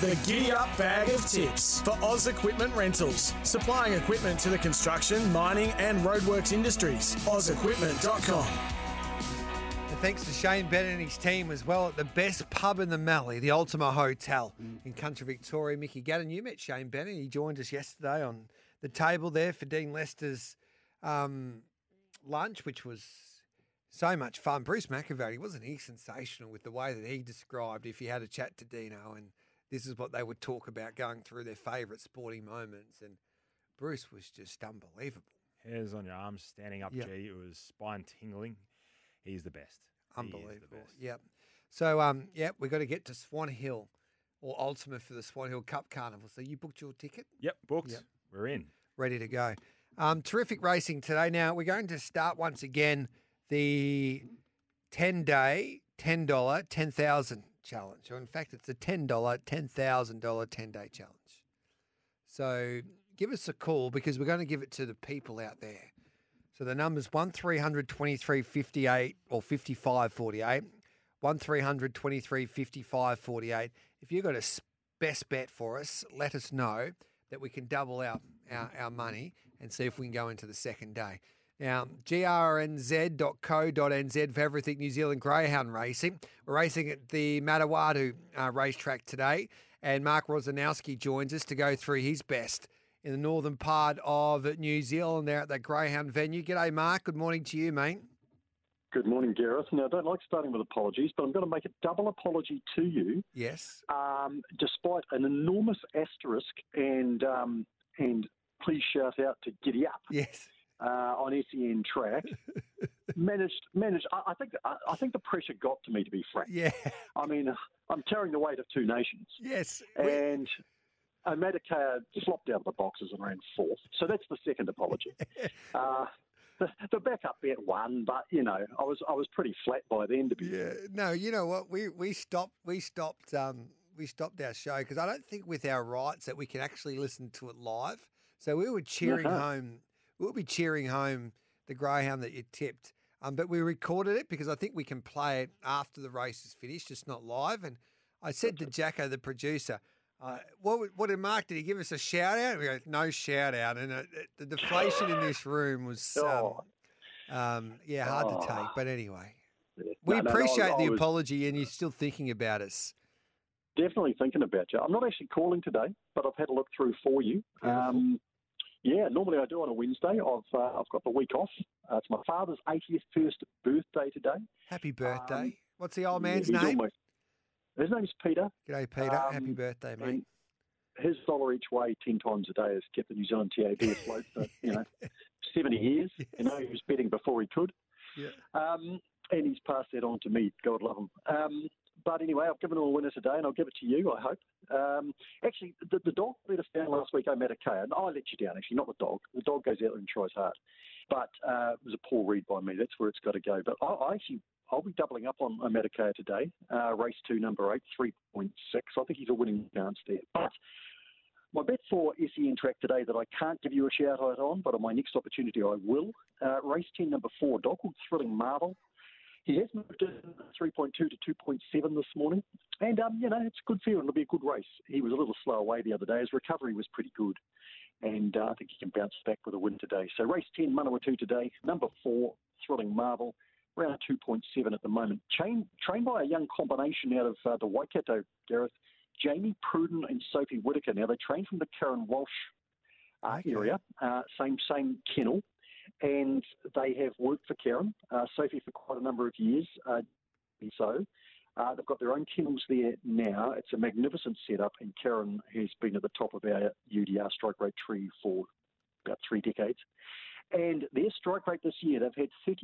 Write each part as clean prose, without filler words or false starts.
The Giddy Up Bag of Tips for Oz Equipment Rentals. Supplying equipment to the construction, mining and roadworks industries. OzEquipment.com. Thanks to Shane Bennett and his team as well at the best pub in the Mallee, the Ultima Hotel in country Victoria. Mickey Gannon, you met Shane Bennett. He joined us yesterday on the table there for Dean Lester's lunch, which was so much fun. Bruce McAvary, wasn't he sensational with the way that he described if he had a chat to Dino and this is what they would talk about going through their favourite sporting moments. And Bruce was just unbelievable. Hairs on your arms, standing up, yep. G. It was spine tingling. He's the best. Unbelievable. Yep. So, we've got to get to Swan Hill or Ultima for the Swan Hill Cup Carnival. So you booked your ticket? Yep, booked. Yep. We're in. Ready to go. Terrific racing today. Now, we're going to start once again the 10-day, $10, $10,000 challenge. Or in fact, it's a $10, $10,000 10-day challenge. So give us a call because we're going to give it to the people out there. So the number's 1-300-23-58 or 55-48, 1-300-23-55-48. If you've got a best bet for us, let us know that we can double our money and see if we can go into the second day. Now, grnz.co.nz for everything New Zealand Greyhound racing. We're racing at the Manawatu racetrack today, and Mark Rosanowski joins us to go through his best in the northern part of New Zealand there at that Greyhound venue. G'day, Mark. Good morning to you, mate. Good morning, Gareth. Now, I don't like starting with apologies, but I'm going to make a double apology to you. Yes. Despite an enormous asterisk, and please shout out to Giddy Up. Yes. On SEN track, managed. I think the pressure got to me, to be frank. Yeah. I mean, I'm carrying the weight of two nations. Yes. And Omid Akaya flopped out of the boxes and ran fourth. So that's the second apology. The backup bet won, but you know, I was pretty flat by then, to be fair. No, you know what? We stopped our show because I don't think with our rights that we can actually listen to it live. So we were cheering home. We'll be cheering home the greyhound that you tipped. But we recorded it because I think we can play it after the race is finished, just not live. And I said to Jacko, the producer, what did Mark, did he give us a shout out? We go, no shout out. And the deflation in this room was, hard to take. But anyway, we appreciate the apology and you're still thinking about us. Definitely thinking about you. I'm not actually calling today, but I've had a look through for you. Normally I do on a Wednesday. I've got the week off. It's my father's 80th first birthday today. Happy birthday. What's the old man's name? His name's Peter. G'day, Peter. Happy birthday, mate. His dollar each way 10 times a day has kept the New Zealand TAB afloat for, 70 years. Yes. He was betting before he could. Yeah. And he's passed that on to me. God love him. But anyway, I've given him a winner today, and I'll give it to you, I hope. Actually, the dog let us down last week. I met a KO, and I let you down, actually, not the dog. The dog goes out there and tries hard. But it was a poor read by me. That's where it's got to go. But I'll be doubling up on Medicare today, race 2, number 8, 3.6. I think he's a winning chance there. But my bet for SEN track today that I can't give you a shout-out on, but on my next opportunity I will, race 10, number 4, dog called Thrilling Marvel. He has moved in 3.2 to 2.7 this morning. And, it's a good field. It'll be a good race. He was a little slow away the other day. His recovery was pretty good. And I think he can bounce back with a win today. So race 10, Manawatu today, number 4, Thrilling Marvel. Around 2.7 at the moment. Trained by a young combination out of the Waikato, Gareth, Jamie Pruden and Sophie Whittaker. Now, they train from the Karen Walsh area, same kennel, and they have worked for Karen, Sophie for quite a number of years. They've got their own kennels there now. It's a magnificent setup, and Karen has been at the top of our UDR strike rate tree for about 3 decades. And their strike rate this year, they've had 6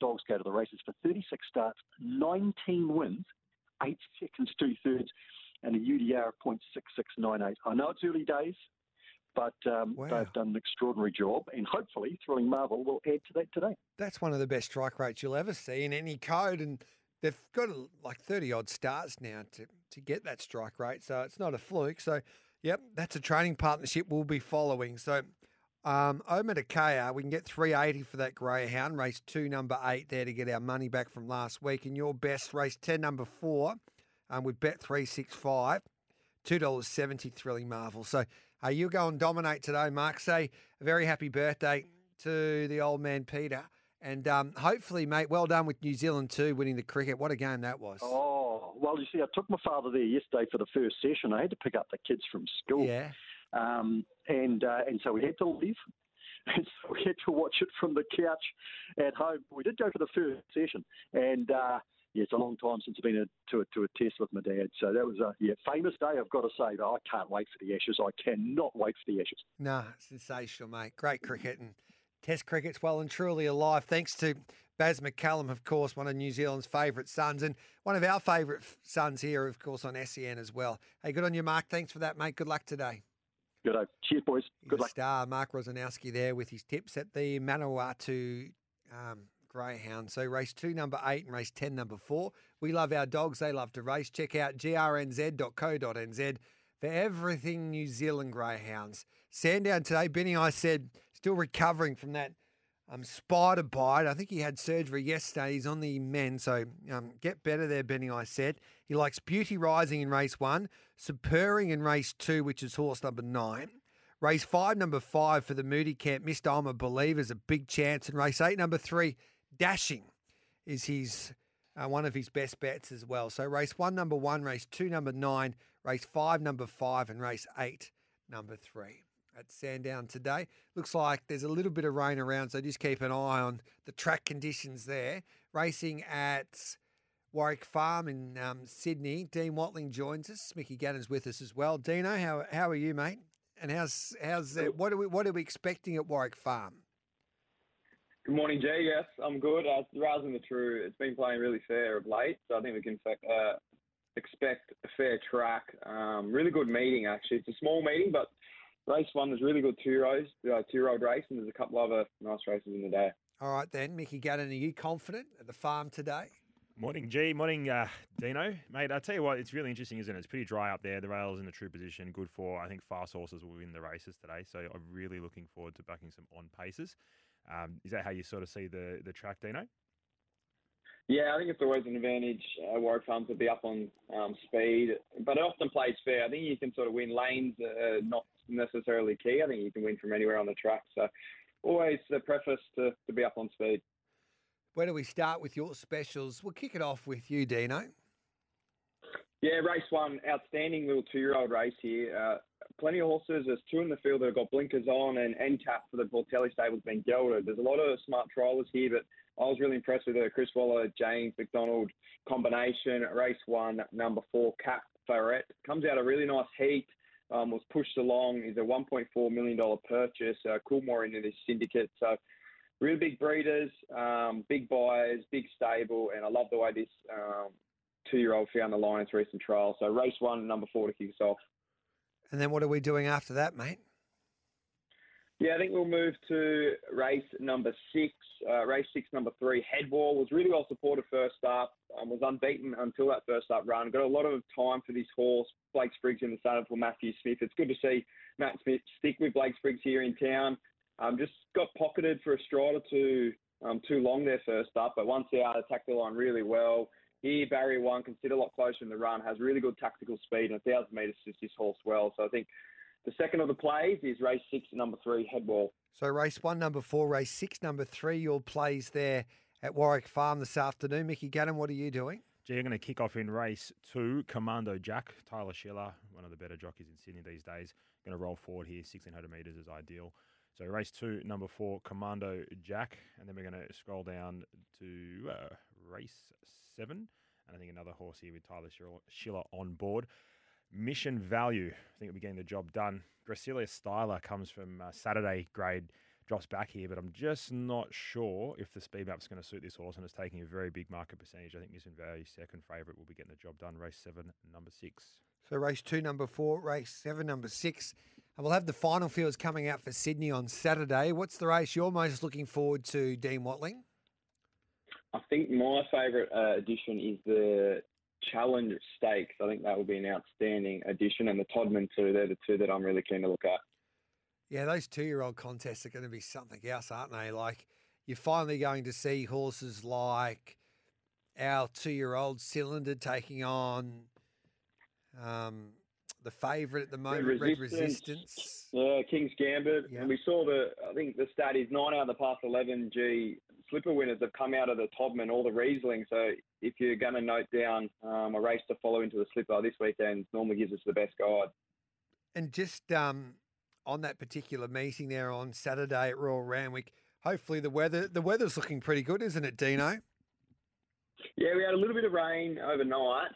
dogs go to the races for 36 starts, 19 wins, 8 seconds, 2/3, and a UDR of 0.6698. I know it's early days, but they've done an extraordinary job, and hopefully Thrilling Marvel will add to that today. That's one of the best strike rates you'll ever see in any code, and they've got like 30-odd starts now to get that strike rate, so it's not a fluke. So, yep, that's a training partnership we'll be following. So Omid Akaya, we can get $3.80 for that greyhound, race 2, number 8 there to get our money back from last week. And your best, race 10, number 4, with Bet365, $2.70 Thrilling Marvel. So you go and dominate today, Mark. Say a very happy birthday to the old man, Peter. And hopefully, mate, well done with New Zealand too, winning the cricket. What a game that was. Oh, well, you see, I took my father there yesterday for the first session. I had to pick up the kids from school. Yeah. And so we had to leave. And so we had to watch it from the couch at home. We did go for the first session. And, yeah, it's a long time since I've been to a test with my dad. So that was a famous day, I've got to say. But I can't wait for the Ashes. I cannot wait for the Ashes. No, sensational, mate. Great cricket. And Test cricket's well and truly alive. Thanks to Baz McCallum, of course, one of New Zealand's favourite sons. And one of our favourite sons here, of course, on SEN as well. Hey, good on you, Mark. Thanks for that, mate. Good luck today. Good day. Cheers, boys. Good luck. Star Mark Rosanowski there with his tips at the Manawatu Greyhound. So race 2, number 8, and race 10, number 4. We love our dogs. They love to race. Check out grnz.co.nz for everything New Zealand Greyhounds. Sandown today, Benny, I said, still recovering from that spider bite. I think he had surgery yesterday. He's on the mend. So get better there, Benny, I said. He likes Beauty Rising in race 1, Supering in race 2, which is horse number 9. Race 5, number 5 for the Moody Camp, Mr. I'm a Believer is a big chance. And race 8, number 3, Dashing is his one of his best bets as well. So race 1, number 1, race 2, number 9, race 5, number 5, and race 8, number 3. At Sandown today. Looks like there's a little bit of rain around, so just keep an eye on the track conditions there. Racing at Warwick Farm in Sydney. Dean Watling joins us. Mickey Gannon's with us as well. Dino, how are you, mate? And how's what are we expecting at Warwick Farm? Good morning, Jay. Yes, I'm good. Rousing the True, it's been playing really fair of late, so I think we can expect a fair track. Really good meeting actually. It's a small meeting, but race 1 was really good two-year-old race, and there's a couple other nice races in the day. All right then, Mickey Gannon, are you confident at the farm today? Morning, G. Morning, Dino. Mate, I tell you what, it's really interesting, isn't it? It's pretty dry up there. The rail's in the true position, good for, I think, fast horses will win the races today. So I'm really looking forward to backing some on-paces. Is that how you sort of see the track, Dino? Yeah, I think it's always an advantage. Warwick Farm to be up on speed, but it often plays fair. I think you can sort of win lanes, not necessarily key. I think you can win from anywhere on the track. So always a preface to be up on speed. Where do we start with your specials? We'll kick it off with you, Dino. Yeah, race 1, outstanding little two-year-old race here. Plenty of horses. There's 2 in the field that have got blinkers on, and NCAP for the Bortelli stable's been gelded. There's a lot of smart trialers here, but I was really impressed with the Chris Waller, James McDonald combination. Race 1, number 4, Cap Ferret. Comes out a really nice heat. Was pushed along. Is a $1.4 million purchase. Coolmore into this syndicate. So, really big breeders, big buyers, big stable, and I love the way this two-year-old found the line in its recent trial. So race 1, number 4 to kick us off. And then what are we doing after that, mate? Yeah, I think we'll move to race number 6. Race 6, number 3, Headwall. Was really well supported first up. Was unbeaten until that first up run. Got a lot of time for this horse. Blake Spriggs in the saddle for Matthew Smith. It's good to see Matt Smith stick with Blake Spriggs here in town. Just got pocketed for a stride or two too long there first up, but once out, attacked the line really well. Here, barrier 1 can sit a lot closer in the run, has really good tactical speed, and 1,000 metres suits this horse well. So I think the second of the plays is race 6, number 3, Headwall. So race 1, number 4, race 6, number 3, your plays there at Warwick Farm this afternoon. Mickey Gannon, what are you doing? Gee, I'm going to kick off in race 2, Commando Jack, Tyler Schiller, one of the better jockeys in Sydney these days. Going to roll forward here, 1,600 metres is ideal. So race 2, number 4, Commando Jack. And then we're going to scroll down to race 7. And I think another horse here with Tyler Schiller on board. Mission Value. I think we'll be getting the job done. Gracilia Styler comes from Saturday grade, drops back here. But I'm just not sure if the speed map's going to suit this horse. And it's taking a very big market percentage. I think Mission Value, second favourite, will be getting the job done. Race 7, number 6. So race 2, number 4, race 7, number 6. And we'll have the final fields coming out for Sydney on Saturday. What's the race you're most looking forward to, Dean Watling? I think my favourite addition is the Challenge Stakes. I think that will be an outstanding addition. And the Todman too. They're the 2 that I'm really keen to look at. Yeah, those two-year-old contests are going to be something else, aren't they? Like, you're finally going to see horses like our two-year-old Cylinder taking on the favourite at the moment, Red Resistance. King's Gambit. Yeah. And we saw I think the stat is 9 out of the past 11 G slipper winners have come out of the Todman or the Riesling. So if you're going to note down a race to follow into the slipper this weekend, normally gives us the best guide. And just on that particular meeting there on Saturday at Royal Randwick, hopefully the weather's looking pretty good, isn't it, Dino? Yeah, we had a little bit of rain overnight,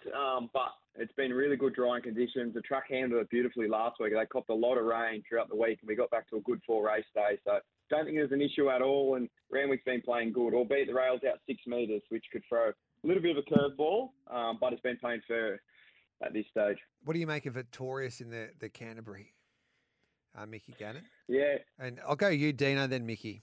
but it's been really good drying conditions. The track handled it beautifully last week. They copped a lot of rain throughout the week, and we got back to a good 4 race day. So don't think there's an issue at all, and Randwick's been playing good, albeit the rail's out 6 metres, which could throw a little bit of a curveball, but it's been playing fair at this stage. What do you make of Victorious in the Canterbury, Mickey Gannon? Yeah. And I'll go you, Dino, then Mickey.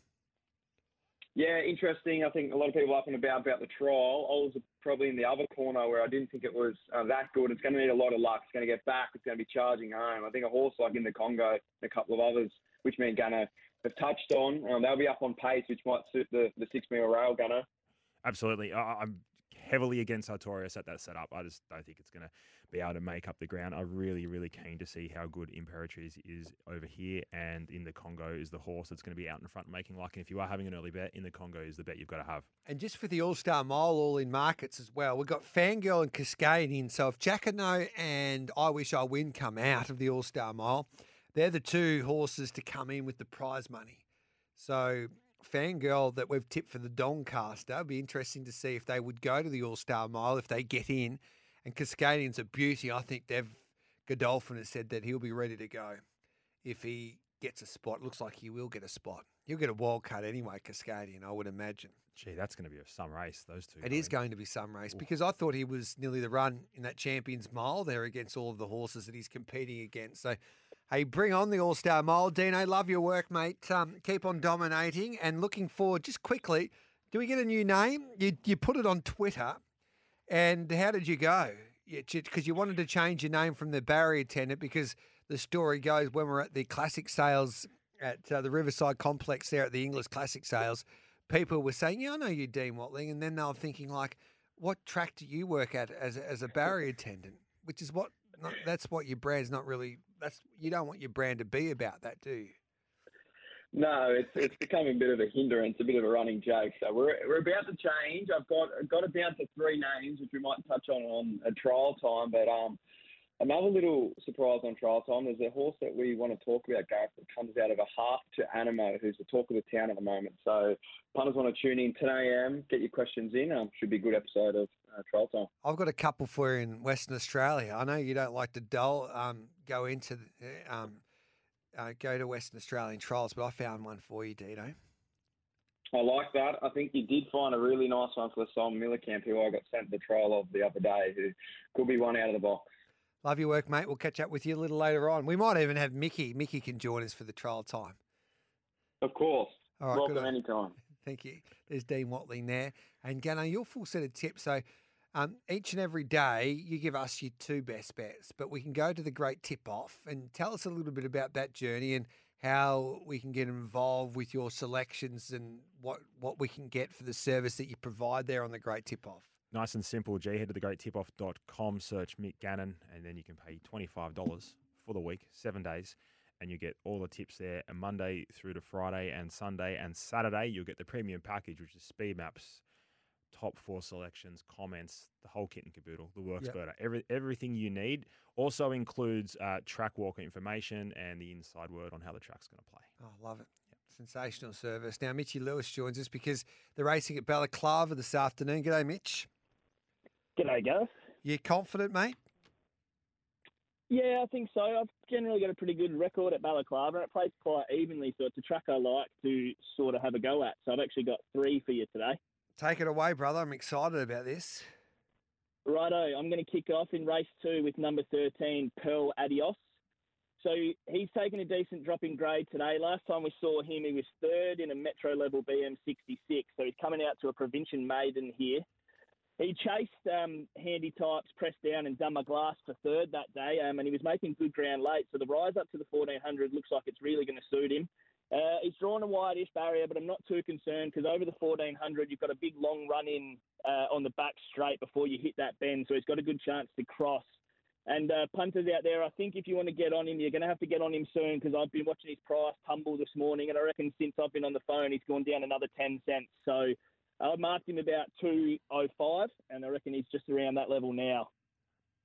Yeah, interesting. I think a lot of people up and about the trial. I was probably in the other corner where I didn't think it was that good. It's going to need a lot of luck. It's going to get back. It's going to be charging home. I think a horse like In the Congo and a couple of others, which me and Gunner have touched on, they'll be up on pace, which might suit the 6 meter rail, Gunner. Absolutely. I'm heavily against Sartorius at that setup. I just don't think it's going to be able to make up the ground. I'm really, really keen to see how good Imperatrice is over here, and In the Congo is the horse that's going to be out in front making luck. And if you are having an early bet, In the Congo is the bet you've got to have. And just for the All-Star Mile, all in markets as well, we've got Fangirl and Cascade in. So if Jackano and I Wish I Win come out of the All-Star Mile, they're the two horses to come in with the prize money. So Fangirl that we've tipped for the Doncaster. It'd be interesting to see if they would go to the All-Star Mile if they get in. And Cascadian's a beauty. I think Godolphin has said that he'll be ready to go if he gets a spot. Looks like he will get a spot. He'll get a wild card anyway, Cascadian, I would imagine. Gee, that's going to be some race, those two. It is going to be some race because I thought he was nearly the run in that Champions Mile there against all of the horses that he's competing against. So, hey, bring on the All-Star Mile. Dino, love your work, mate. Keep on dominating and looking forward. Just quickly, do we get a new name? You put it on Twitter, and how did you go? Because you wanted to change your name from the Barrier Attendant because the story goes when we're at the Classic Sales at the Riverside Complex there at the English Classic Sales, people were saying, yeah, I know you, Dean Watling, and then they were thinking, like, what track do you work at as a Barrier Attendant? Which is what... that's what your brand's not really. You don't want your brand to be about that, do you? No, it's become a bit of a hindrance, a bit of a running joke. So we're about to change. I've got it down to 3 names, which we might touch on a trial time. But another little surprise on trial time. There's a horse that we want to talk about, Gareth, that comes out of a half to Animo, who's the talk of the town at the moment. So punters want to tune in 10 a.m. Get your questions in. Should be a good episode of Trial Time. I've got a couple for you in Western Australia. I know you don't like to go to Western Australian trials, but I found one for you, Dino. I like that. I think you did find a really nice one for the Simon Miller camp, who I got sent the trial of the other day, who could be one out of the box. Love your work, mate. We'll catch up with you a little later on. We might even have Mickey. Mickey can join us for the trial time. Of course. All right, welcome anytime. Thank you. There's Dean Watling there. And Gano, your full set of tips. So each and every day you give us your 2 best bets, but we can go to the Great Tip Off and tell us a little bit about that journey and how we can get involved with your selections and what we can get for the service that you provide there on the Great Tip Off. Nice and simple, G. Head to thegreattipoff.com, search Mick Gannon, and then you can pay $25 for the week, 7 days, and you get all the tips there. And Monday through to Friday and Sunday and Saturday, you'll get the premium package, which is speed maps, top 4 selections, comments, the whole kit and caboodle, the works burner, everything you need. Also includes track walker information and the inside word on how the track's going to play. Oh, I love it. Sensational service. Now, Mitchie Lewis joins us because they're racing at Balaclava this afternoon. G'day, Mitch. G'day, Gareth. You confident, mate? Yeah, I think so. I've generally got a pretty good record at Balaclava. It plays quite evenly, so it's a track I like to sort of have a go at. So I've actually got 3 for you today. Take it away, brother. I'm excited about this. Righto. I'm going to kick off in race 2 with number 13, Pearl Adios. So he's taken a decent drop in grade today. Last time we saw him, he was 3rd in a metro-level BM66. So he's coming out to a Provincial maiden here. He chased Handy Types, Pressed Down, and Dumber Glass for 3rd that day, and he was making good ground late. So the rise up to the 1400 looks like it's really going to suit him. He's drawn a wide-ish barrier, but I'm not too concerned because over the 1400, you've got a big long run in on the back straight before you hit that bend. So he's got a good chance to cross. And punters out there, I think if you want to get on him, you're going to have to get on him soon, because I've been watching his price tumble this morning, and I reckon since I've been on the phone, he's gone down another 10 cents. So I marked him about 2.05, and I reckon he's just around that level now.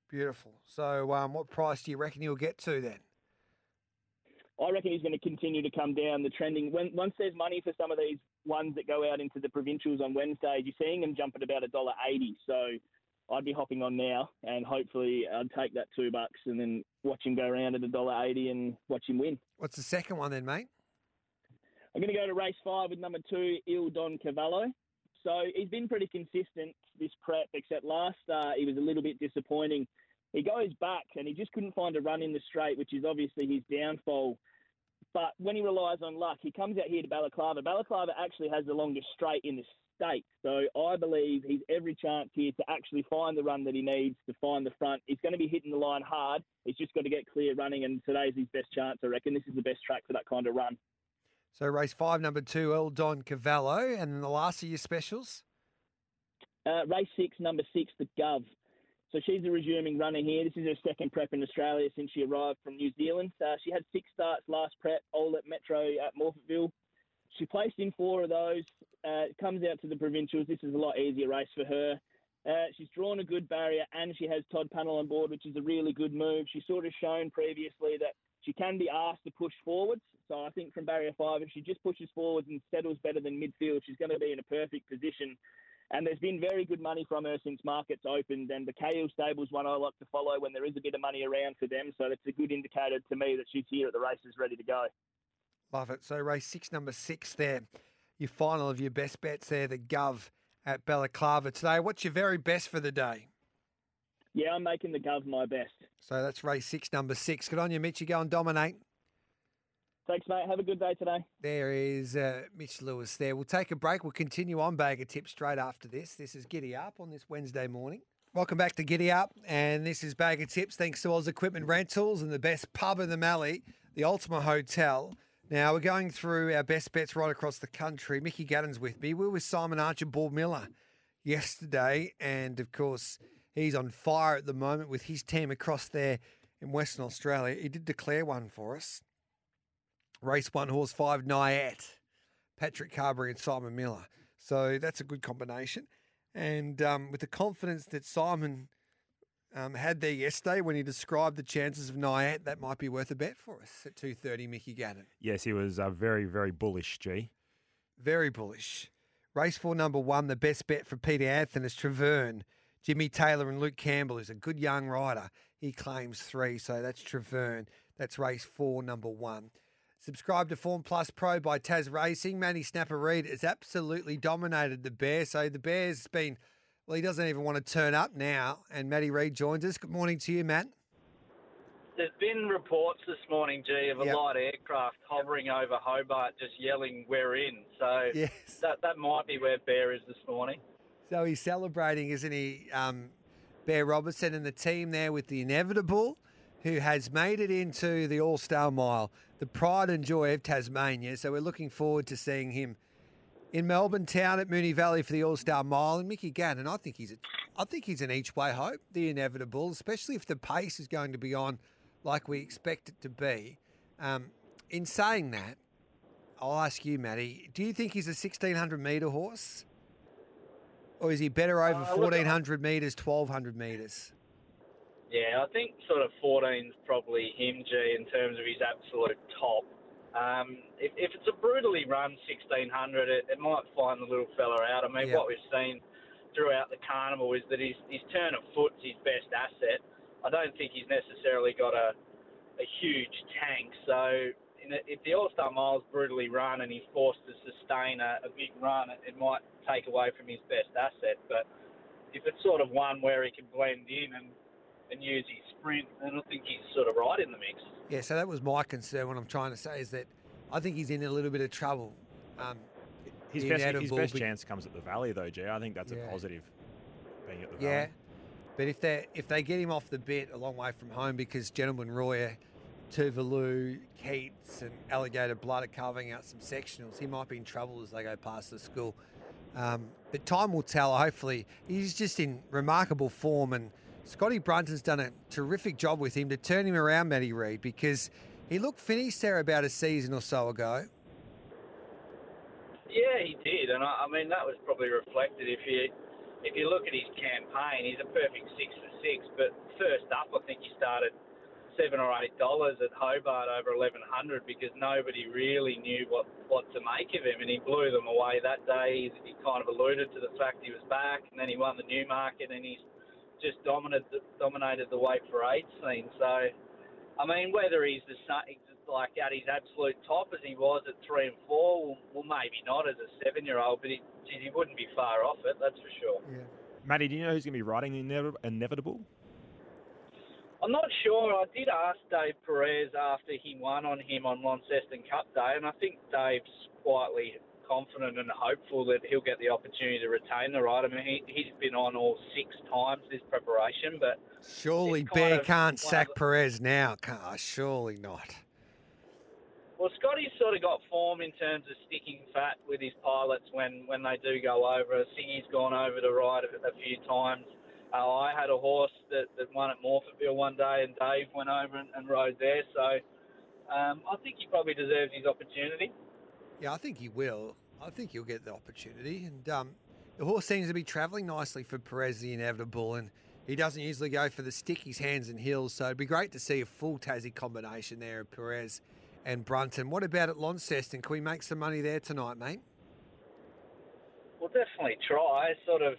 Beautiful. So what price do you reckon he'll get to then? I reckon he's going to continue to come down the trending. Once there's money for some of these ones that go out into the provincials on Wednesdays, you're seeing them jump at about $1.80. So I'd be hopping on now, and hopefully I'd take that $2 and then watch him go around at $1.80 and watch him win. What's the second one then, mate? I'm going to go to race 5 with number 2, Il Don Cavallo. So he's been pretty consistent this prep, except last start he was a little bit disappointing. He goes back and he just couldn't find a run in the straight, which is obviously his downfall. But when he relies on luck, he comes out here to Balaclava. Balaclava actually has the longest straight in the state. So I believe he's every chance here to actually find the run that he needs to find the front. He's going to be hitting the line hard. He's just got to get clear running, and today's his best chance, I reckon. This is the best track for that kind of run. So race 5, number 2, Il Don Cavallo. And the last of your specials? Race 6, number 6, the Gov. So she's a resuming runner here. This is her second prep in Australia since she arrived from New Zealand. She had 6 starts last prep, all at Metro at Morphettville. She placed in 4 of those. Comes out to the provincials. This is a lot easier race for her. She's drawn a good barrier, and she has Todd Pannell on board, which is a really good move. She's sort of shown previously that she can be asked to push forwards. So I think from barrier 5, if she just pushes forwards and settles better than midfield, she's going to be in a perfect position. And there's been very good money from her since markets opened, and the KL Stable's one I like to follow when there is a bit of money around for them. So that's a good indicator to me that she's here at the races ready to go. Love it. So race 6, number 6 there. Your final of your best bets there, the Gov at Balaclava today. What's your very best for the day? Yeah, I'm making the Gov my best. So that's race 6, number 6. Good on you, Mitch. You go and dominate. Thanks, mate. Have a good day today. There is Mitch Lewis there. We'll take a break. We'll continue on Bagger Tips straight after this. This is Giddy Up on this Wednesday morning. Welcome back to Giddy Up, and this is Bagger Tips. Thanks to Oz Equipment Rentals and the best pub in the Mallee, the Ultima Hotel. Now, we're going through our best bets right across the country. Mickey Gannon's with me. We were with Simon Archibald Miller yesterday, and, of course, he's on fire at the moment with his team across there in Western Australia. He did declare one for us. Race 1, horse 5, Nyette, Patrick Carberry and Simon Miller. So that's a good combination. And with the confidence that Simon had there yesterday when he described the chances of Nyette, that might be worth a bet for us at 2.30, Mickey Gannon. Yes, he was very, very bullish, G. Very bullish. Race 4, number 1, the best bet for Peter Anthony is Traverne. Jimmy Taylor and Luke Campbell, who's a good young rider. He claims 3, so that's Traverne. That's race 4, number 1. Subscribe to Form Plus Pro by Taz Racing. Manny Snapper-Reed has absolutely dominated the Bear. So the Bear's been, well, he doesn't even want to turn up now. And Matty Reed joins us. Good morning to you, Matt. There's been reports this morning, G, of a light aircraft hovering over Hobart just yelling, "We're in." So that might be where Bear is this morning. So he's celebrating, isn't he, Bear Robertson and the team there with the inevitable, who has made it into the All-Star Mile, the pride and joy of Tasmania. So we're looking forward to seeing him in Melbourne Town at Moonee Valley for the All-Star Mile. And Mickey Gannon, I think he's an each-way hope, the inevitable, especially if the pace is going to be on like we expect it to be. In saying that, I'll ask you, Matty, do you think he's a 1,600-metre horse? Or is he better over 1,400 metres, 1,200 metres? Yeah, I think sort of 14's probably him, G, in terms of his absolute top. If it's a brutally run 1,600, it might find the little fella out. I mean, what we've seen throughout the carnival is that his turn of foot's his best asset. I don't think he's necessarily got a huge tank. So if the All-Star Mile's brutally run and he's forced to sustain a big run, it might take away from his best asset. But if it's sort of one where he can blend in and use his sprint, and I think he's sort of right in the mix. Yeah, so that was my concern. What I'm trying to say is that I think he's in a little bit of trouble. His best chance comes at the Valley, though, Jay. I think that's a positive, being at the Valley. Yeah, but if they get him off the bit a long way from home, because Gentleman Royer, Tuvalu, Keats and Alligator Blood are carving out some sectionals, he might be in trouble as they go past the school. But time will tell, hopefully. He's just in remarkable form, and Scotty Brunton's done a terrific job with him to turn him around, Matty Reid, because he looked finished there about a season or so ago. Yeah, he did, and I mean that was probably reflected. If you look at his campaign, he's a perfect 6 for 6. But first up, I think he started $7 or $8 at Hobart over 1100 because nobody really knew what to make of him, and he blew them away that day. He kind of alluded to the fact he was back, and then he won the Newmarket, and he's just dominated the weight for 18. So, I mean, whether he's the same, like at his absolute top as he was at 3 and 4, well, maybe not as a 7-year-old, but he wouldn't be far off it, that's for sure. Yeah. Matty, do you know who's going to be riding the Inevitable? I'm not sure. I did ask Dave Perez after he won on him on Launceston Cup Day, and I think Dave's quietly confident and hopeful that he'll get the opportunity to retain the ride. I mean, he's been on all 6 times this preparation, but... Surely Bear can't sack Perez now, surely not. Well, Scotty's sort of got form in terms of sticking fat with his pilots when they do go over. Siggy's gone over to ride a few times. I had a horse that won at Morpheville one day, and Dave went over and rode there. So I think he probably deserves his opportunity. Yeah, I think he will. I think he'll get the opportunity. And the horse seems to be travelling nicely for Perez, the Inevitable, and he doesn't usually go for the stickies, hands and heels. So it'd be great to see a full Tassie combination there of Perez and Brunton. What about at Launceston? Can we make some money there tonight, mate? We'll definitely try. Sort of,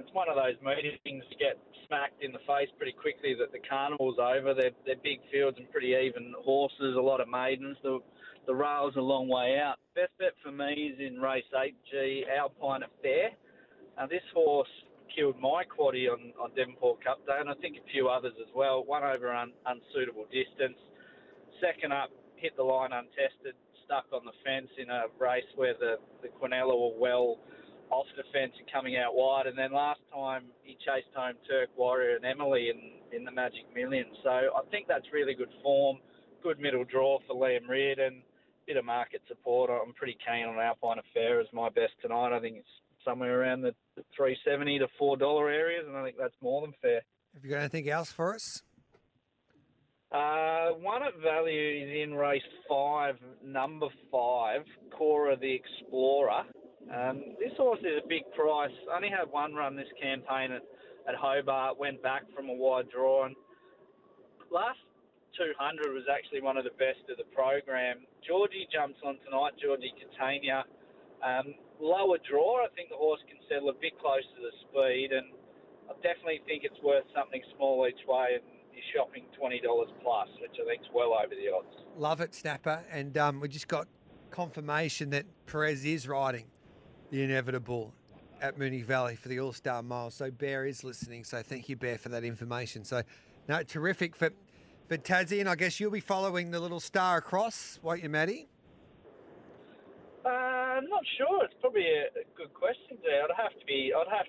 it's one of those meetings that get smacked in the face pretty quickly that the carnival's over. They're big fields and pretty even horses, a lot of maidens. The rail's a long way out. Best bet for me is in race 8G, Alpine Affair. This horse killed my quaddie on Devonport Cup Day, and I think a few others as well. One over unsuitable distance. Second up, hit the line untested, stuck on the fence in a race where the Quinella were well off the fence and coming out wide, and then last time he chased home Turk Warrior and Emily in the Magic Million. So I think that's really good form, good middle draw for Liam Reardon, bit of market support. I'm pretty keen on Alpine Affair as my best tonight. I think it's somewhere around the $3.70 to $4 areas, and I think that's more than fair. Have you got anything else for us? One at value is in race 5, number 5, Cora the Explorer. This horse is a big price. Only had one run this campaign at Hobart, went back from a wide draw, and last 200 was actually one of the best of the program. Georgie jumps on tonight, Georgie Catania. Lower draw, I think the horse can settle a bit closer to the speed, and I definitely think it's worth something small each way, and you're shopping $20 plus, which I think's well over the odds. Love it, Snapper, and we just got confirmation that Perez is riding the Inevitable at Moonee Valley for the All-Star Mile. So Bear is listening. So thank you, Bear, for that information. So, no, terrific for Tassie. And I guess you'll be following the little star across, won't you, Matty? I'm not sure. It's probably a good question there. I'd have to be half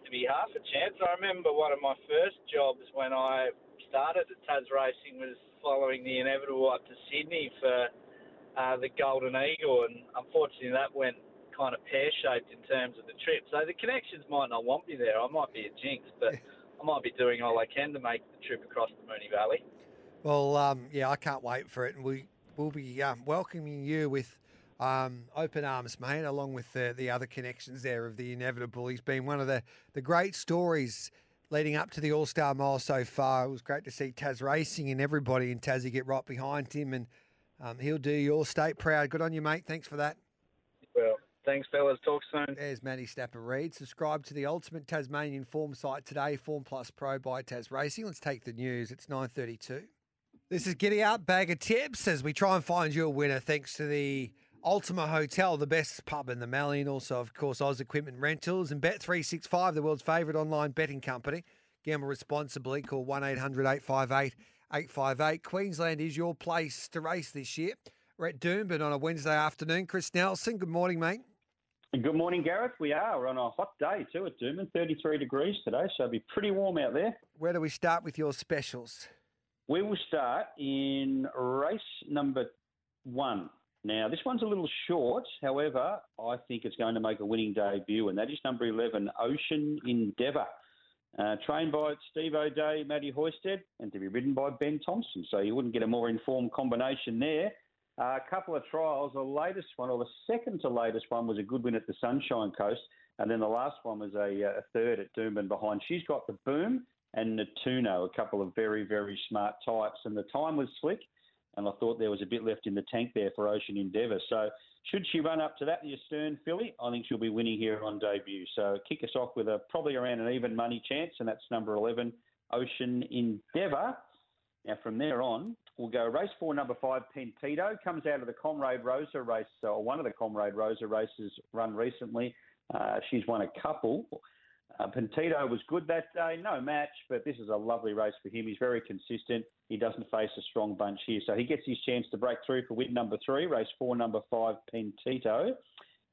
a chance. I remember one of my first jobs when I started at Tas Racing was following the Inevitable up to Sydney for the Golden Eagle, and unfortunately that went kind of pear-shaped in terms of the trip. So the connections might not want me there. I might be a jinx, but I might be doing all I can to make the trip across the Moonee Valley. Well, yeah, I can't wait for it. And we'll be welcoming you with open arms, mate, along with the other connections there of the Inevitable. He's been one of the great stories leading up to the All-Star Mile so far. It was great to see Tas Racing and everybody in Tassie get right behind him, and he'll do your state proud. Good on you, mate. Thanks for that. Well, thanks, fellas. Talk soon. There's Matty Snapper-Reid. Subscribe to the Ultimate Tasmanian Form site today, Form Plus Pro by Tas Racing. Let's take the news. It's 9:32. This is Giddy Up, Bag of Tips, as we try and find you a winner, thanks to the Ultima Hotel, the best pub in the Mallee, and also, of course, Oz Equipment Rentals and Bet365, the world's favourite online betting company. Gamble responsibly. Call 1-800-858-858. Queensland is your place to race this year. We're at Doomben on a Wednesday afternoon. Chris Nelson, good morning, mate. Good morning, Gareth. We are. We're on a hot day too at Doomben, 33 degrees today, so it'll be pretty warm out there. Where do we start with your specials? We will start in race number 1. Now, this one's a little short. However, I think it's going to make a winning debut, and that is number 11, Ocean Endeavour. Trained by Steve O'Day, Matty Hoisted, and to be ridden by Ben Thompson. So you wouldn't get a more informed combination there. A couple of trials. The latest one, or the second to latest one, was a good win at the Sunshine Coast. And then the last one was a third at Doomben behind. She's got the Boom and Natuno, a couple of very, very smart types. And the time was slick, and I thought there was a bit left in the tank there for Ocean Endeavour. So should she run up to that, the Astern filly, I think she'll be winning here on debut. So kick us off with a probably around an even money chance, and that's number 11, Ocean Endeavour. Now, from there on, we'll go race 4, number 5, Pentito. Comes out of the Comrade Rosa race, or one of the Comrade Rosa races run recently. She's won a couple. Pentito was good that day, no match, but this is a lovely race for him. He's very consistent. He doesn't face a strong bunch here, so he gets his chance to break through for win number 3, race 4, number 5, Pentito.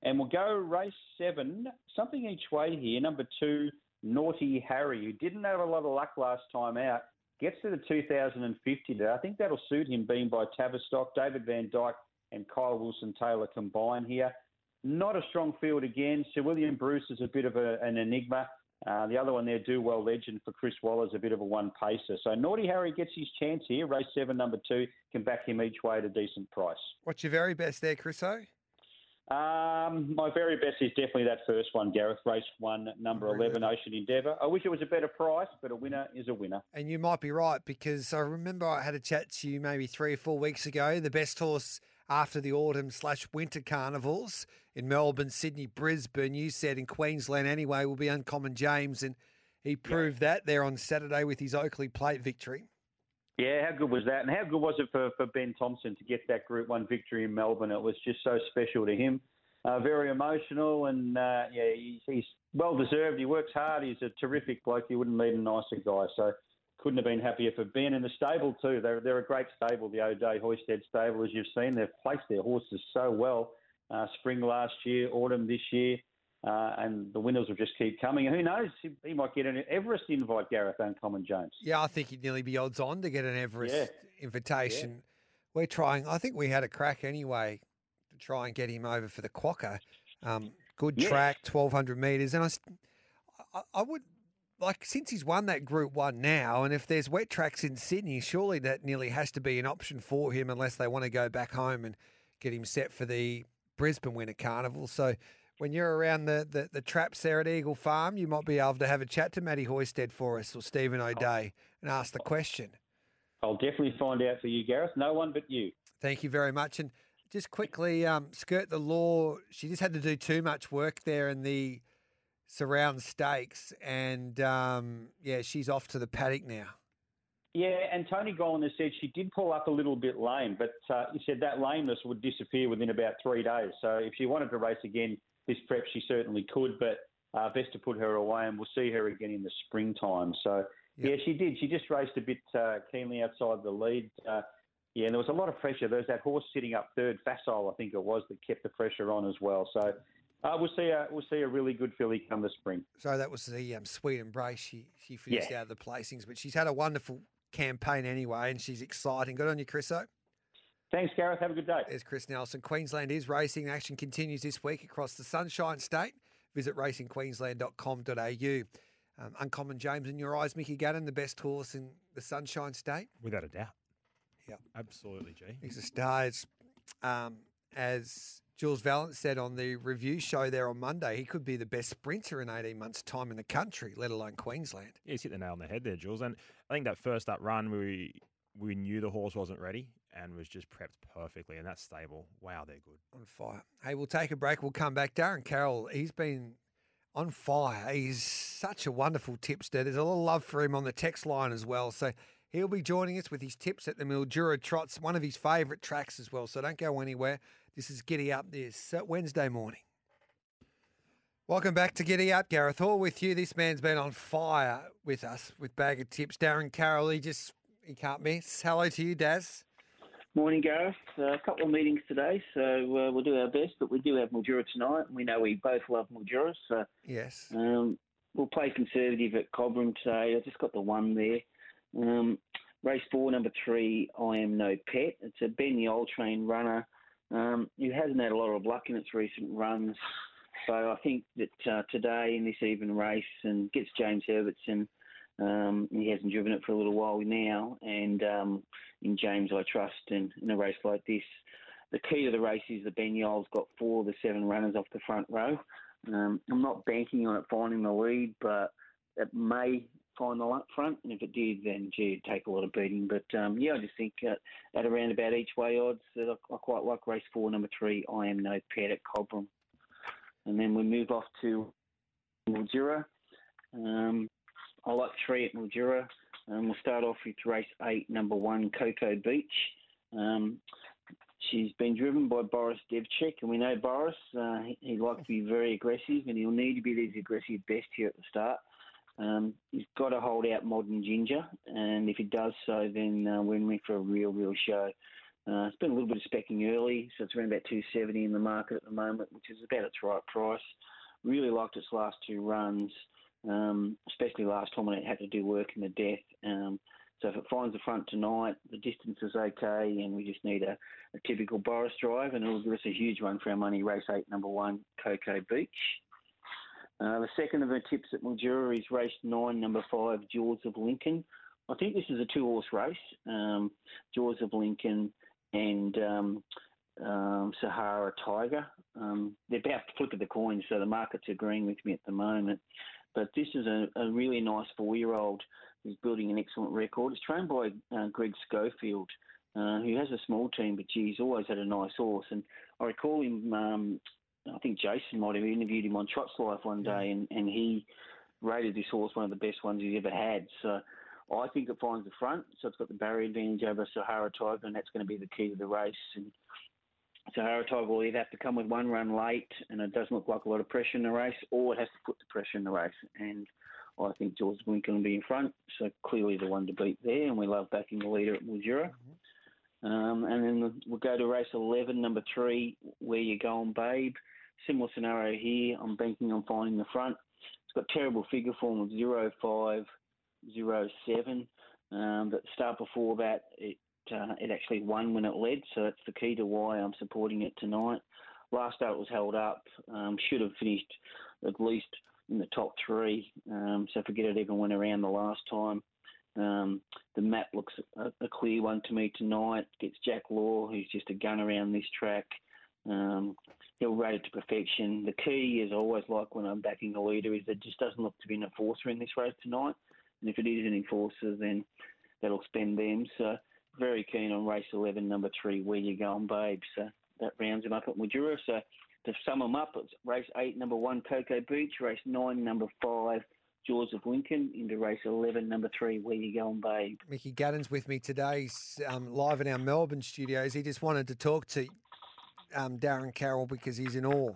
And we'll go race 7, something each way here, number 2, Naughty Harry, who didn't have a lot of luck last time out. Gets to the 2,050 today. I think that'll suit him, being by Tavistock. David Van Dyke and Kyle Wilson-Taylor combine here. Not a strong field again. Sir William Bruce is a bit of an enigma. The other one there, Do Well Legend for Chris Waller, is a bit of a one-pacer. So Naughty Harry gets his chance here. Race 7, number 2, can back him each way at a decent price. What's your very best there, Chris-o? My very best is definitely that first one, Gareth. Race 1, number 11, Ocean Endeavour. I wish it was a better price, but a winner is a winner. And you might be right, because I remember I had a chat to you maybe 3 or 4 weeks ago. The best horse after the autumn/winter carnivals in Melbourne, Sydney, Brisbane, you said in Queensland anyway, will be Uncommon James, and he proved that there on Saturday with his Oakley Plate victory. Yeah, how good was that? And how good was it for Ben Thompson to get that Group 1 victory in Melbourne? It was just so special to him. Very emotional, and he's well-deserved. He works hard. He's a terrific bloke. You wouldn't need a nicer guy, so couldn't have been happier for Ben. And the stable too. They're a great stable, the O'Day Hoisted stable, as you've seen. They've placed their horses so well. Spring last year, autumn this year, and the winners will just keep coming. And who knows, he might get an Everest invite, Gareth, Uncommon James. Yeah, I think he'd nearly be odds on to get an Everest invitation. Yeah. We're trying. I think we had a crack anyway to try and get him over for the Quokka. Good track, 1,200 metres. And I would... Like, since he's won that Group 1 now, and if there's wet tracks in Sydney, surely that nearly has to be an option for him, unless they want to go back home and get him set for the Brisbane Winter Carnival. So when you're around the traps there at Eagle Farm, you might be able to have a chat to Matty Hoisted for us, or Stephen O'Day, and ask the question. I'll definitely find out for you, Gareth. No one but you. Thank you very much. And just quickly, Skirt the Law, she just had to do too much work there in the Surround Stakes, and she's off to the paddock now. Yeah, and Tony Golan has said she did pull up a little bit lame, but he said that lameness would disappear within about 3 days. So if she wanted to race again this prep, she certainly could, but best to put her away, and we'll see her again in the springtime. So, she did. She just raced a bit keenly outside the lead. And there was a lot of pressure. There was that horse sitting up third, Facile, I think it was, that kept the pressure on as well. So... We'll see a really good filly come this spring. So that was the Sweet Embrace. She finished out of the placings, but she's had a wonderful campaign anyway, and she's exciting. Good on you, Chris-o. Thanks, Gareth. Have a good day. There's Chris Nelson. Queensland is racing. Action continues this week across the Sunshine State. Visit racingqueensland.com.au. Uncommon James in your eyes, Mickey Gannon, the best horse in the Sunshine State? Without a doubt. Yeah. Absolutely, G. He's a star. As Jules Valance said on the review show there on Monday, he could be the best sprinter in 18 months' time in the country, let alone Queensland. Yeah, he's hit the nail on the head there, Jules. And I think that first up run, we knew the horse wasn't ready and was just prepped perfectly. And that's stable. Wow, they're good. On fire. Hey, we'll take a break. We'll come back. Darren Carroll, he's been on fire. He's such a wonderful tipster. There's a lot of love for him on the text line as well. So he'll be joining us with his tips at the Mildura Trots, one of his favourite tracks as well. So don't go anywhere. This is Giddy Up this Wednesday morning. Welcome back to Giddy Up. Gareth Hall with you. This man's been on fire with us with Bag of Tips. Darren Carroll, he can't miss. Hello to you, Daz. Morning, Gareth. A couple of meetings today, so we'll do our best, but we do have Mildura tonight, and we know we both love Mildura. So yes. We'll play conservative at Cobram today. I just got the one there. Race 4, number 3, I Am No Pet. It's a Benny Old Train runner. It hasn't had a lot of luck in its recent runs. So I think that today in this even race, and gets James Herbertson, he hasn't driven it for a little while now, and in James I trust, and in a race like this, the key to the race is that Ben Yole's got 4 of the 7 runners off the front row. I'm not banking on it finding the lead, but it may find the up front, and if it did, then gee, it'd take a lot of beating. But yeah, I just think at around about each way odds that I quite like race 4, number 3, I Am No Pet at Cobram. And then we move off to Mildura. I like 3 at Mildura. We'll start off with race 8, number 1, Cocoa Beach. She's been driven by Boris Devchik, and we know Boris. He likes to be very aggressive, and he'll need to be the aggressive best here at the start. He's got to hold out Modern Ginger, and if he does so, then we're in for a real show. It's been a little bit of specking early, so it's around about $270 in the market at the moment, which is about its right price. Really liked its last 2 runs, especially last time when it had to do work in the death. So if it finds the front tonight, the distance is okay, and we just need a typical Boris drive, and it'll give us a huge run for our money, race 8, number 1, Cocoa Beach. The second of her tips at Mildura is race 9, number 5, Jaws of Lincoln. I think this is a 2-horse race, Jaws of Lincoln and Sahara Tiger. They're about to flip of the coin, so the market's agreeing with me at the moment. But this is a really nice 4-year-old who's building an excellent record. It's trained by Greg Schofield, who has a small team, but he's always had a nice horse. And I recall him, I think Jason might have interviewed him on Trot's Life one day, and he rated this horse one of the best ones he's ever had. So I think it finds the front, so it's got the barrier advantage over Sahara Tiger, and that's going to be the key to the race. And Sahara Tiger will either have to come with 1 run late, and it doesn't look like a lot of pressure in the race, or it has to put the pressure in the race. And I think George Lincoln will be in front, so clearly the one to beat there, and we love backing the leader at Mildura. And then we'll go to race 11, number 3, Where You Going, Babe. Similar scenario here. I'm banking on finding the front. It's got terrible figure form of 0.5, 0.7. But the start before that, it actually won when it led, so that's the key to why I'm supporting it tonight. Last start was held up. Should have finished at least in the top 3, so forget it even went around the last time. The map looks a clear one to me tonight. Gets Jack Law, who's just a gun around this track. He'll rate it to perfection. The key is, I always like when I'm backing a leader, is that it just doesn't look to be an enforcer in this race tonight. And if it is an enforcer, then that'll spend them. So very keen on race 11, number 3, Where You Going, Babe. So that rounds him up at Mildura. So to sum them up, it's race 8, number 1, Cocoa Beach, race 9, number 5, Jaws of Lincoln, into race 11, number 3, Where You Going, Babe. Mickey Gannon's with me today, live in our Melbourne studios. He just wanted to talk to Darren Carroll because he's in awe,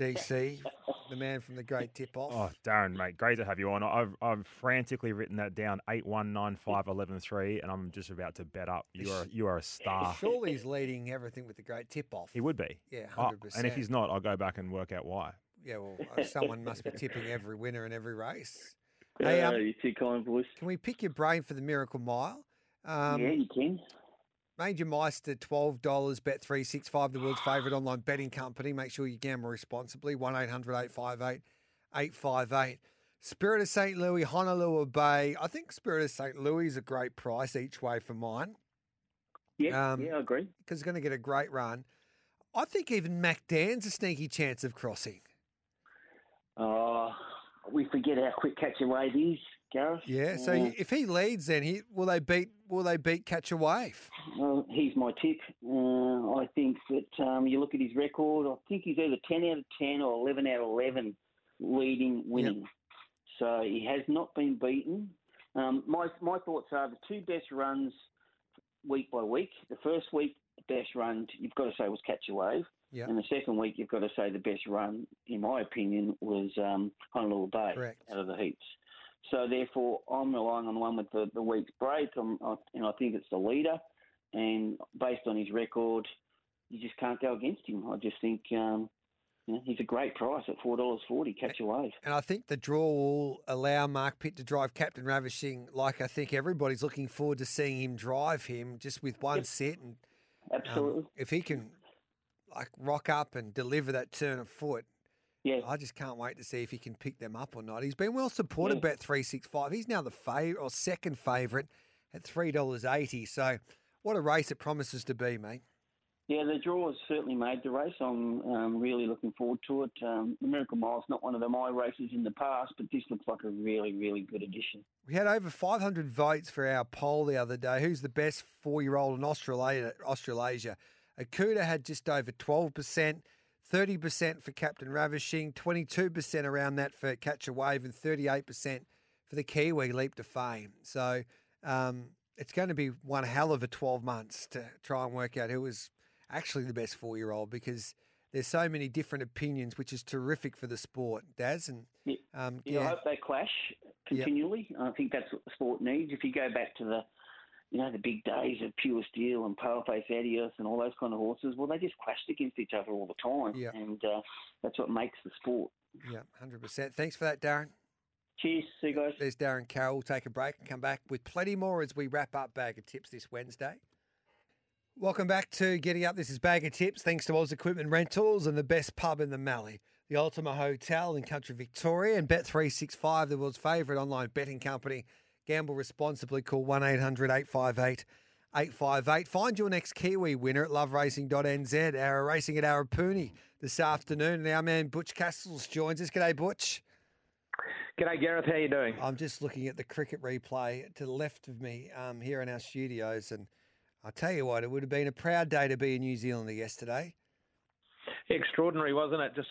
DC, the man from The Great Tip Off. Oh, Darren, mate, great to have you on. I've frantically written that down, 8, 1, 9, 5, 11, 3, and I'm just about to bet up. You are a star. Surely he's leading everything with The Great Tip Off. He would be. Yeah, 100%. Oh, and if he's not, I'll go back and work out why. Yeah, well, someone must be tipping every winner in every race. Hey, you're too kind, boys. Can we pick your brain for the Miracle Mile? Yeah, you can. Major Meister, $12, Bet365, the world's favourite online betting company. Make sure you gamble responsibly, 1-800-858-858. Spirit of St. Louis, Honolulu Bay. I think Spirit of St. Louis is a great price each way for mine. Yeah, I agree. Because it's going to get a great run. I think even MacDan's a sneaky chance of crossing. We forget how quick Catch-A-Wave is, Gareth. Yeah, so if he leads, then will they beat Catch-A-Wave? Well, he's my tip. I think that you look at his record, I think he's either 10 out of 10 or 11 out of 11 leading, winning. Yep. So he has not been beaten. My thoughts are the 2 best runs week by week. The first week, best run, you've got to say, was Catch-A-Wave. Yep. And the second week, you've got to say the best run, in my opinion, was Honolulu Bay. Correct. Out of the heaps. So, therefore, I'm relying on the one with the week's break, and I think it's the leader. And based on his record, you just can't go against him. I just think he's a great price at $4.40, Catch-A-Wave. And I think the draw will allow Mark Pitt to drive Captain Ravishing, like I think everybody's looking forward to seeing him drive him just with one set. And absolutely. If he can rock up and deliver that turn of foot, Yeah. I just can't wait to see if he can pick them up or not. He's been well supported bet 365. He's now the second favourite at $3.80. So what a race it promises to be, mate. Yeah, the draw has certainly made the race. I'm really looking forward to it. The Miracle Mile's not one of the my races in the past, but this looks like a really, really good addition. We had over 500 votes for our poll the other day. Who's the best four-year-old in Australasia? Akuta had just over 12%, 30% for Captain Ravishing, 22% around that for Catch a Wave, and 38% for the Kiwi Leap to Fame. So it's going to be one hell of a 12 months to try and work out who was actually the best four-year-old, because there's so many different opinions, which is terrific for the sport, Daz. And I hope they clash continually. Yep. I think that's what the sport needs. If you go back to the big days of Pure Steel and Paleface Adios and all those kind of horses, well, they just clashed against each other all the time. Yep. And that's what makes the sport. Yeah, 100%. Thanks for that, Darren. Cheers. See you guys. There's Darren Carroll. Take a break and come back with plenty more as we wrap up Bag of Tips this Wednesday. Welcome back to Giddy Up. This is Bag of Tips, thanks to Oz Equipment Rentals and the best pub in the Mallee, the Ultima Hotel in country Victoria, and Bet365, the world's favourite online betting company. Gamble responsibly. Call 1-800-858-858. Find your next Kiwi winner at loveracing.nz. Our racing at Arapuni this afternoon. And our man Butch Castles joins us. G'day, Butch. G'day, Gareth. How you doing? I'm just looking at the cricket replay to the left of me here in our studios, and I tell you what, it would have been a proud day to be a New Zealander yesterday. Extraordinary, wasn't it? Just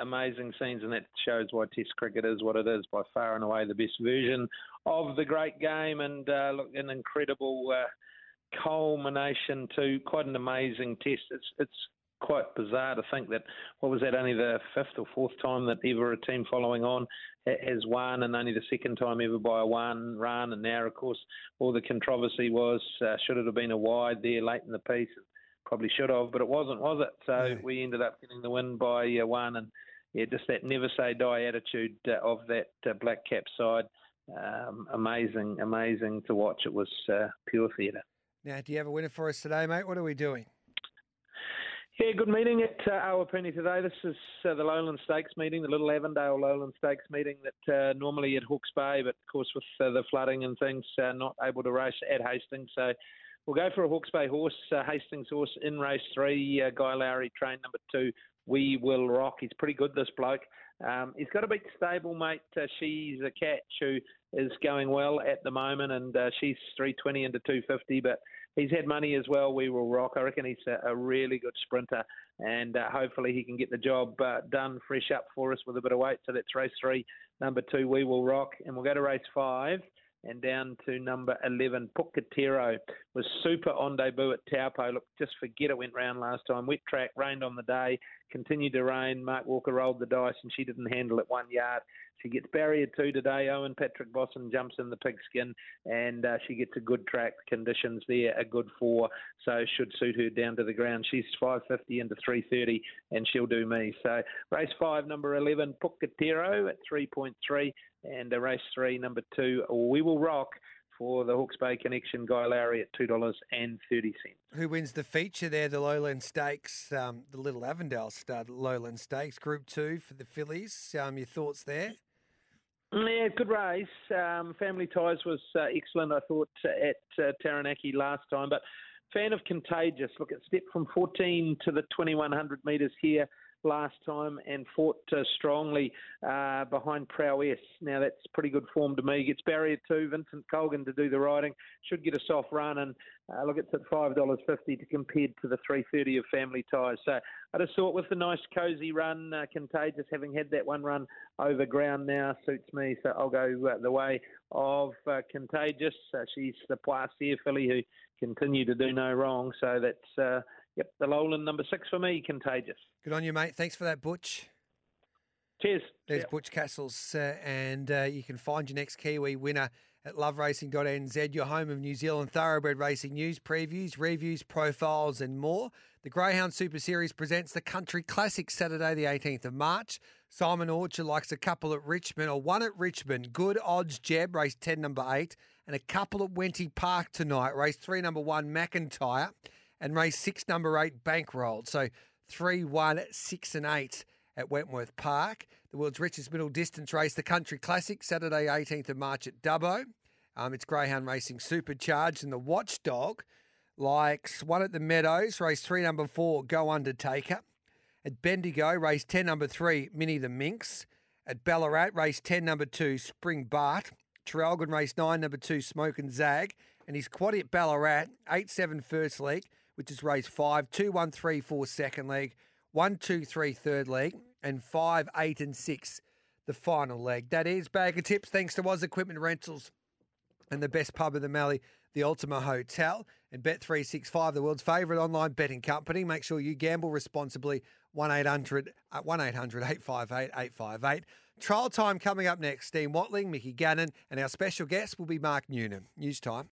amazing scenes, and that shows why Test cricket is what it is, by far and away the best version of the great game, and look, an incredible culmination to quite an amazing Test. It's quite bizarre to think that, what was that, only the fifth or fourth time that ever a team following on has won, and only the second time ever by one run. And now, of course, all the controversy was, should it have been a wide there late in the piece? Probably should have, but it wasn't, was it? So we ended up getting the win by one, and just that never-say-die attitude of that black cap side. Amazing to watch. It was pure theatre. Now, do you have a winner for us today, mate? What are we doing? Yeah, good meeting at Awapuni today. This is the Lowland Stakes meeting, the Little Avondale Lowland Stakes meeting that normally at Hawke's Bay, but of course with the flooding and things, not able to race at Hastings. So we'll go for a Hawke's Bay horse, Hastings horse in race 3, Guy Lowry, train number 2, We Will Rock. He's pretty good, this bloke. He's got a big stablemate, She's a Catch, who is going well at the moment, and she's 320 into 250, but he's had money as well, We Will Rock. I reckon he's a really good sprinter, and hopefully he can get the job done fresh up for us with a bit of weight. So that's race 3, number 2, We Will Rock. And we'll go to race 5 and down to number 11, Pukatero. Was super on debut at Taupo. Look, just forget it went round last time. Wet track, rained on the day, continued to rain. Mark Walker rolled the dice and she didn't handle it 1 yard. She gets barrier 2 today. Owen Patrick Bosson jumps in the pigskin, and she gets a good track. Conditions there, a good 4, so should suit her down to the ground. She's 550 into 330, and she'll do me. So race 5, number 11, Pukatero at 3.3, and race 3, number 2, We Will Rock for the Hawke's Bay Connection, Guy Lowry at $2.30. Who wins the feature there, the Lowland Stakes, the Little Avondale stud, Lowland Stakes, Group 2 for the fillies. Your thoughts there? Yeah, good race. Family Ties was excellent, I thought, at Taranaki last time. But fan of Contagious. Look, it stepped from 14 to the 2,100 metres here last time and fought strongly behind Prowess. Now, that's pretty good form to me. Gets barrier 2, Vincent Colgan to do the riding. Should get a soft run, and look, it's at $5.50 to compare to the $3.30 of Family Ties. So I just thought with the nice cosy run, Contagious, having had that one run over ground now, suits me. So I'll go the way of Contagious. She's the Poissy filly who continue to do no wrong. So that's... Yep, the Lowland number 6 for me, Contagious. Good on you, mate. Thanks for that, Butch. Cheers. There's Butch Castles, and you can find your next Kiwi winner at loveracing.nz, your home of New Zealand thoroughbred racing news, previews, reviews, profiles and more. The Greyhound Super Series presents the Country Classic Saturday the 18th of March. Simon Orchard likes a couple at Richmond, or one at Richmond. Good Odds Jeb, race 10, number 8, and a couple at Wenty Park tonight, race 3, number 1, McIntyre. And race 6, number 8, Bankrolled. So 3, 1, 6 and 8 at Wentworth Park. The world's richest middle distance race, the Country Classic, Saturday 18th of March at Dubbo. It's greyhound racing supercharged, and the Watchdog likes one at the Meadows, race 3, number 4, Go Undertaker. At Bendigo, race 10, number 3, Minnie the Minx. At Ballarat, race 10, number 2, Spring Bart. Traralgon, race 9, number 2, Smoke and Zag. And his quaddy at Ballarat, 8-7 first leg, which is race 5, 2-1-3-4 second leg, 1-2-3 third leg, and 5, 8, and 6 the final leg. That is Bag of Tips, thanks to Oz Equipment Rentals and the best pub in the Mallee, the Ultima Hotel, and Bet365, the world's favourite online betting company. Make sure you gamble responsibly. 1-800-858-858. Trial time coming up next. Dean Watling, Mickey Gannon, and our special guest will be Mark Noonan. News time.